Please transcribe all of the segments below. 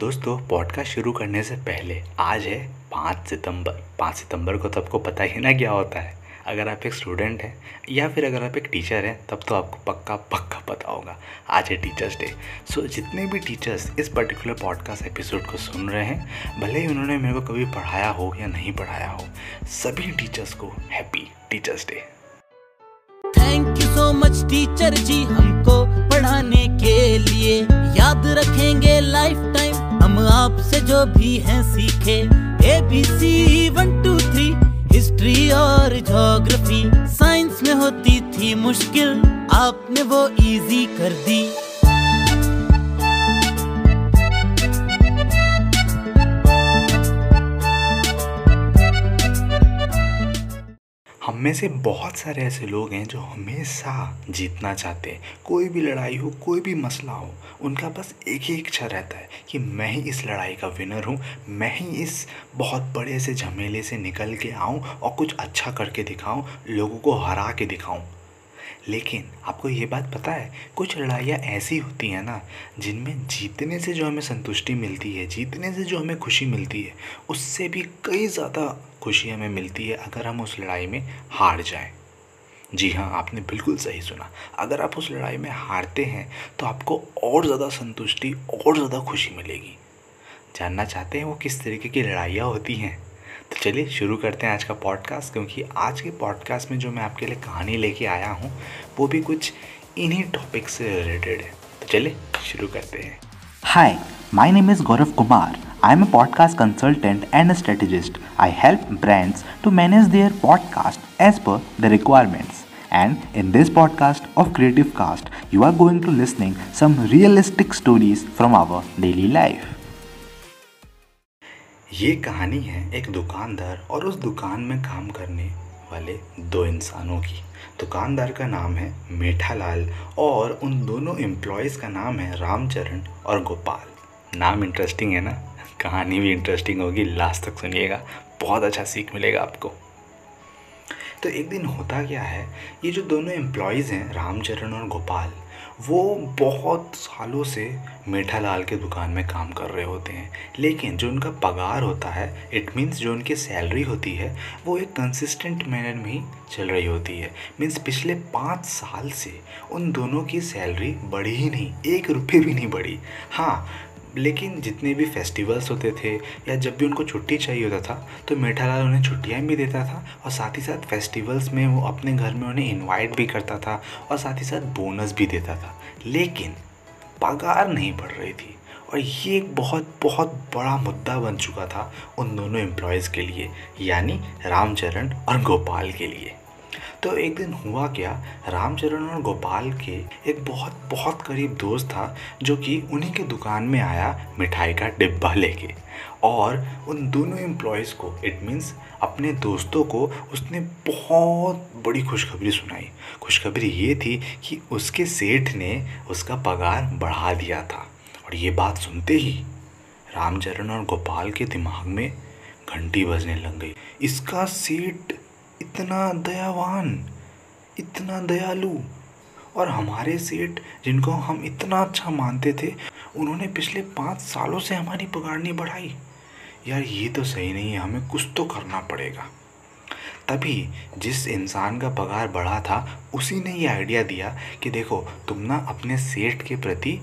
दोस्तों पॉडकास्ट शुरू करने से पहले आज है 5 सितंबर। 5 सितंबर को तो आपको पता ही ना क्या होता है। अगर आप एक स्टूडेंट हैं या फिर अगर आप एक टीचर हैं तब तो आपको पक्का पता होगा आज है टीचर्स डे। सो जितने भी टीचर्स इस पर्टिकुलर पॉडकास्ट एपिसोड को सुन रहे हैं, भले ही उन्होंने मेरे को कभी पढ़ाया हो या नहीं पढ़ाया हो, सभी टीचर्स को happy teachers day. Thank you so much teacher जी हमको पढ़ाने के लिए। याद रखेंगे लाइफ टाइम हम आपसे जो भी हैं सीखे, ABC 1 2 3 हिस्ट्री और ज्योग्राफी। साइंस में होती थी मुश्किल, आपने वो इजी कर दी। हम में से बहुत सारे ऐसे लोग हैं जो हमेशा जीतना चाहते हैं। कोई भी लड़ाई हो, कोई भी मसला हो, उनका बस एक ही इच्छा रहता है कि मैं ही इस लड़ाई का विनर हूँ, मैं ही इस बहुत बड़े से झमेले से निकल के आऊँ और कुछ अच्छा करके दिखाऊँ, लोगों को हरा के दिखाऊँ। लेकिन आपको ये बात पता है, कुछ लड़ाइयाँ ऐसी होती हैं ना जिनमें जीतने से जो हमें संतुष्टि मिलती है, जीतने से जो हमें खुशी मिलती है, उससे भी कई ज़्यादा खुशी हमें मिलती है अगर हम उस लड़ाई में हार जाएं। जी हाँ, आपने बिल्कुल सही सुना। अगर आप उस लड़ाई में हारते हैं तो आपको और ज़्यादा संतुष्टि और ज़्यादा खुशी मिलेगी। जानना चाहते हैं वो किस तरीके की लड़ाइयाँ होती हैं? तो चलिए शुरू करते हैं आज का पॉडकास्ट, क्योंकि आज के पॉडकास्ट में जो मैं आपके लिए कहानी लेके आया हूँ वो भी कुछ इन्हीं टॉपिक से रिलेटेड है। तो चलिए शुरू करते हैं। Hi, my name is Gaurav Kumar. I am a podcast consultant and strategist. I help brands to manage their podcast as per the requirements. And in this podcast of Creative Cast, you are going to listening some realistic stories from our daily life. ये कहानी है एक दुकानदार और उस दुकान में काम करने वाले दो इंसानों की। दुकानदार का नाम है मीठालाल और उन दोनों एम्प्लॉयज़ का नाम है रामचरण और गोपाल। नाम इंटरेस्टिंग है ना, कहानी भी इंटरेस्टिंग होगी। लास्ट तक सुनिएगा, बहुत अच्छा सीख मिलेगा आपको। तो एक दिन होता क्या है, ये जो दोनों एम्प्लॉयज़ हैं रामचरण और गोपाल, वो बहुत सालों से मीठालाल के दुकान में काम कर रहे होते हैं, लेकिन जो उनका पगार होता है, इट मीन्स जो उनकी सैलरी होती है, वो एक कंसिस्टेंट मैनर में ही चल रही होती है। मीन्स पिछले 5 साल से उन दोनों की सैलरी बढ़ी ही नहीं, 1 रुपये भी नहीं बढ़ी। हाँ, लेकिन जितने भी फेस्टिवल्स होते थे या जब भी उनको छुट्टी चाहिए होता था तो मीठालाल उन्हें छुट्टियाँ भी देता था और साथ ही साथ फेस्टिवल्स में वो अपने घर में उन्हें इनवाइट भी करता था और साथ ही साथ बोनस भी देता था, लेकिन पगार नहीं बढ़ रही थी। और ये एक बहुत बड़ा मुद्दा बन चुका था उन दोनों एम्प्लॉयज़ के लिए, यानी रामचरण और गोपाल के लिए। तो एक दिन हुआ क्या, रामचरण और गोपाल के एक बहुत करीब दोस्त था जो कि उन्हीं के दुकान में आया मिठाई का डिब्बा लेके, और उन दोनों एम्प्लॉयज़ को, इट मीन्स अपने दोस्तों को, उसने बहुत बड़ी खुशखबरी सुनाई। खुशखबरी ये थी कि उसके सेठ ने उसका पगार बढ़ा दिया था। और ये बात सुनते ही रामचरण और गोपाल के दिमाग में घंटी बजने लग गई। इसका सेठ इतना दयावान, इतना दयालु, और हमारे सेठ जिनको हम इतना अच्छा मानते थे, उन्होंने पिछले 5 सालों से हमारी पगार नहीं बढ़ाई। यार ये तो सही नहीं है, हमें कुछ तो करना पड़ेगा। तभी जिस इंसान का पगार बढ़ा था उसी ने ये आइडिया दिया कि देखो, तुम ना अपने सेठ के प्रति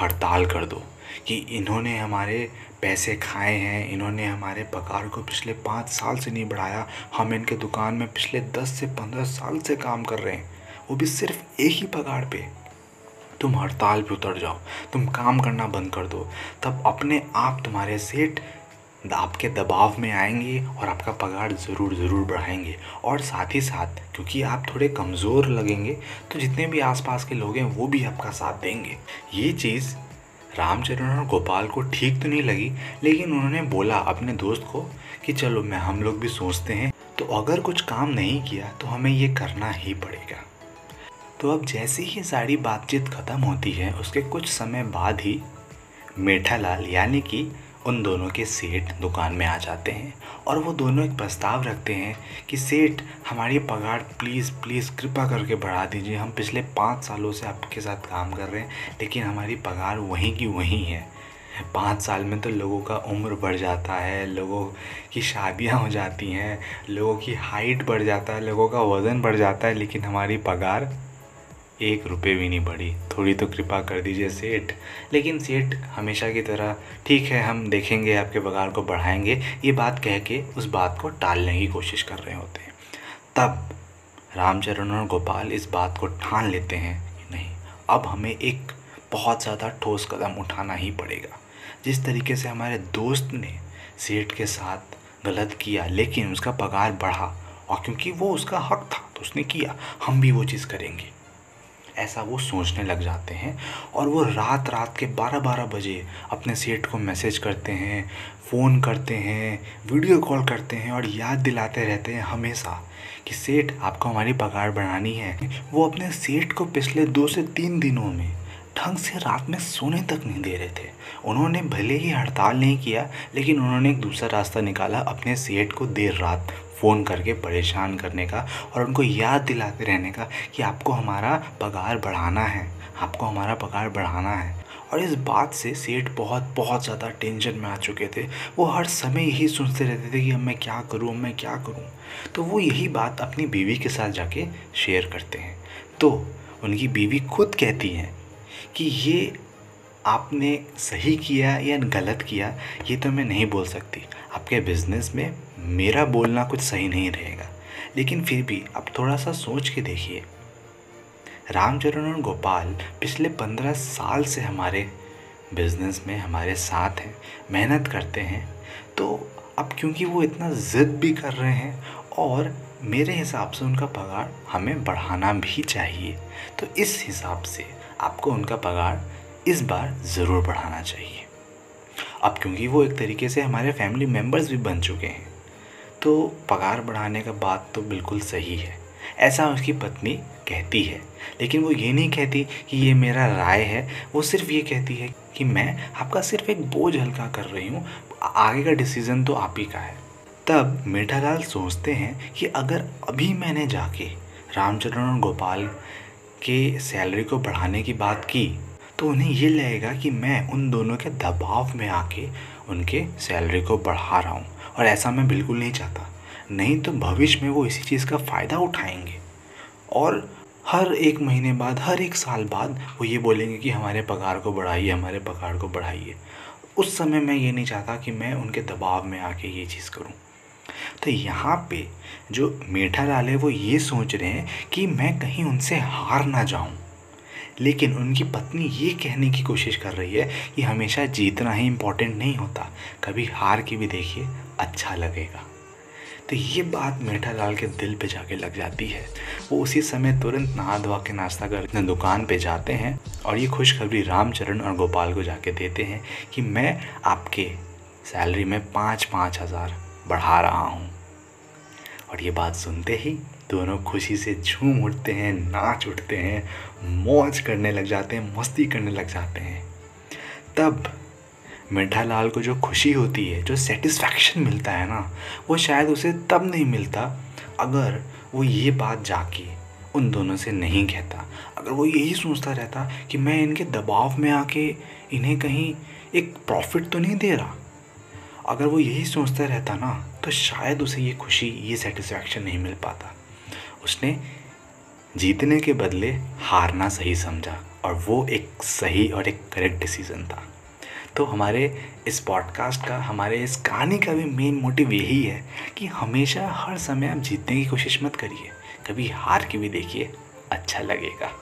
हड़ताल कर दो कि इन्होंने हमारे पैसे खाए हैं, इन्होंने हमारे पगार को पिछले 5 साल से नहीं बढ़ाया, हम इनके दुकान में पिछले 10 से 15 साल से काम कर रहे हैं, वो भी सिर्फ एक ही पगार पे। तुम हड़ताल पे उतर जाओ, तुम काम करना बंद कर दो, तब अपने आप तुम्हारे सेठ आपके दबाव में आएंगे और आपका पगार ज़रूर बढ़ाएंगे। और साथ ही साथ क्योंकि आप थोड़े कमज़ोर लगेंगे तो जितने भी आसपास के लोग हैं वो भी आपका साथ देंगे। ये चीज़ रामचरण और गोपाल को ठीक तो नहीं लगी, लेकिन उन्होंने बोला अपने दोस्त को कि चलो मैं हम लोग भी सोचते हैं, तो अगर कुछ काम नहीं किया तो हमें ये करना ही पड़ेगा। तो अब जैसे ही सारी बातचीत ख़त्म होती है, उसके कुछ समय बाद ही मीठालाल यानी कि उन दोनों के सेठ दुकान में आ जाते हैं और वो दोनों एक प्रस्ताव रखते हैं कि सेठ हमारी पगार प्लीज़ कृपा करके बढ़ा दीजिए, हम पिछले 5 सालों से आपके साथ काम कर रहे हैं लेकिन हमारी पगार वहीं की वहीं है। 5 साल में तो लोगों का उम्र बढ़ जाता है, लोगों की शादियां हो जाती हैं, लोगों की हाइट बढ़ जाता है, लोगों का वज़न बढ़ जाता है, लेकिन हमारी पगार 1 रुपये भी नहीं बढ़ी। थोड़ी तो कृपा कर दीजिए सेठ। लेकिन सेठ हमेशा की तरह ठीक है हम देखेंगे, आपके पगार को बढ़ाएंगे, ये बात कह के उस बात को टालने की कोशिश कर रहे होते हैं। तब रामचरण और गोपाल इस बात को ठान लेते हैं कि नहीं, अब हमें एक बहुत ज़्यादा ठोस कदम उठाना ही पड़ेगा। जिस तरीके से हमारे दोस्त ने सेठ के साथ गलत किया लेकिन उसका पगार बढ़ा, और क्योंकि वो उसका हक था तो उसने किया, हम भी वो चीज़ करेंगे, ऐसा वो सोचने लग जाते हैं। और वो रात के 12-12 बजे अपने सेठ को मैसेज करते हैं, फ़ोन करते हैं, वीडियो कॉल करते हैं और याद दिलाते रहते हैं हमेशा कि सेठ आपको हमारी पगार बढ़ानी है। वो अपने सेठ को पिछले 2 से 3 दिनों में ढंग से रात में सोने तक नहीं दे रहे थे। उन्होंने भले ही हड़ताल नहीं किया लेकिन उन्होंने एक दूसरा रास्ता निकाला अपने सेठ को देर रात फ़ोन करके परेशान करने का और उनको याद दिलाते रहने का कि आपको हमारा पगार बढ़ाना है, आपको हमारा पगार बढ़ाना है। और इस बात से सेठ बहुत ज़्यादा टेंशन में आ चुके थे। वो हर समय यही सोचते रहते थे कि अब मैं क्या करूँ, अब मैं क्या करूँ। तो वो यही बात अपनी बीवी के साथ जाके शेयर करते हैं। तो उनकी बीवी खुद कहती हैं कि ये आपने सही किया या गलत किया ये तो मैं नहीं बोल सकती, आपके बिज़नेस में मेरा बोलना कुछ सही नहीं रहेगा, लेकिन फिर भी आप थोड़ा सा सोच के देखिए। रामचरण और गोपाल पिछले 15 साल से हमारे बिज़नेस में हमारे साथ हैं, मेहनत करते हैं, तो अब क्योंकि वो इतना ज़िद भी कर रहे हैं और मेरे हिसाब से उनका पगार हमें बढ़ाना भी चाहिए, तो इस हिसाब से आपको उनका पगार इस बार ज़रूर बढ़ाना चाहिए। अब क्योंकि वो एक तरीके से हमारे फैमिली मेम्बर्स भी बन चुके हैं तो पगार बढ़ाने का बात तो बिल्कुल सही है, ऐसा उसकी पत्नी कहती है। लेकिन वो ये नहीं कहती कि ये मेरा राय है, वो सिर्फ ये कहती है कि मैं आपका सिर्फ एक बोझ हल्का कर रही हूँ, आगे का डिसीज़न तो आप ही का है। तब मीठालाल सोचते हैं कि अगर अभी मैंने जाके रामचरण और गोपाल के सैलरी को बढ़ाने की बात की तो उन्हें ये लगेगा कि मैं उन दोनों के दबाव में आके उनके सैलरी को बढ़ा रहा हूँ, और ऐसा मैं बिल्कुल नहीं चाहता। नहीं तो भविष्य में वो इसी चीज़ का फ़ायदा उठाएंगे और हर 1 महीने बाद, हर 1 साल बाद वो ये बोलेंगे कि हमारे पगार को बढ़ाइए, हमारे पगार को बढ़ाइए। उस समय मैं ये नहीं चाहता कि मैं उनके दबाव में आके ये चीज़ करूँ। तो यहाँ पे जो मीठालाल है वो ये सोच रहे हैं कि मैं कहीं उनसे हार ना जाऊँ, लेकिन उनकी पत्नी ये कहने की कोशिश कर रही है कि हमेशा जीतना ही इम्पोर्टेंट नहीं होता, कभी हार के भी देखिए, अच्छा लगेगा। तो ये बात मीठालाल के दिल पे जाके लग जाती है। वो उसी समय तुरंत नहा धोवा के नाश्ता कर अपने दुकान पे जाते हैं और ये खुशखबरी रामचरण और गोपाल को जाके देते हैं कि मैं आपके सैलरी में 5-5 हज़ार बढ़ा रहा हूँ। और ये बात सुनते ही दोनों खुशी से झूम उठते हैं, नाच उठते हैं, मौज करने लग जाते हैं, मस्ती करने लग जाते हैं। तब मीठालाल को जो खुशी होती है, जो सेटिस्फैक्शन मिलता है ना, वो शायद उसे तब नहीं मिलता अगर वो ये बात जाके उन दोनों से नहीं कहता। अगर वो यही सोचता रहता कि मैं इनके दबाव में आके इन्हें कहीं एक प्रॉफिट तो नहीं दे रहा, अगर वो यही सोचता रहता ना तो शायद उसे ये खुशी, ये सेटिस्फैक्शन नहीं मिल पाता। उसने जीतने के बदले हारना सही समझा और वो एक सही और एक करेक्ट डिसीज़न था। तो हमारे इस पॉडकास्ट का, हमारे इस कहानी का भी मेन मोटिव यही है कि हमेशा हर समय आप जीतने की कोशिश मत करिए, कभी हार के भी देखिए, अच्छा लगेगा।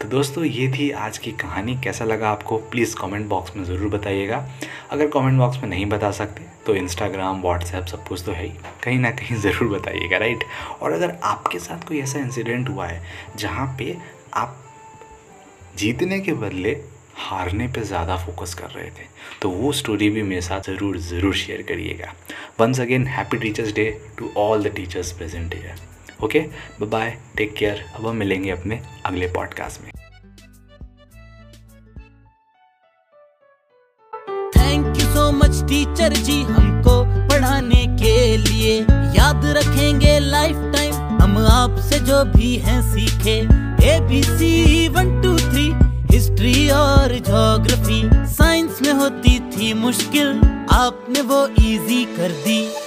तो दोस्तों ये थी आज की कहानी, कैसा लगा आपको प्लीज़ कमेंट बॉक्स में ज़रूर बताइएगा। अगर कमेंट बॉक्स में नहीं बता सकते तो इंस्टाग्राम, व्हाट्सएप, सब कुछ तो है ही, कहीं ना कहीं ज़रूर बताइएगा, राइट। और अगर आपके साथ कोई ऐसा इंसिडेंट हुआ है जहाँ पे आप जीतने के बदले हारने पे ज़्यादा फोकस कर रहे थे तो वो स्टोरी भी मेरे साथ ज़रूर शेयर करिएगा। Once again happy teachers day to all the teachers present here. Okay, bye bye, take care. अब हम मिलेंगे अपने अगले पॉडकास्ट में। Thank you so much teacher जी हमको पढ़ाने के लिए। याद रखेंगे लाइफ टाइम हम आपसे जो भी हैं सीखे, ABCD 1 2 3 हिस्ट्री और ज्योग्राफी, साइंस में होती थी मुश्किल, आपने वो इजी कर दी।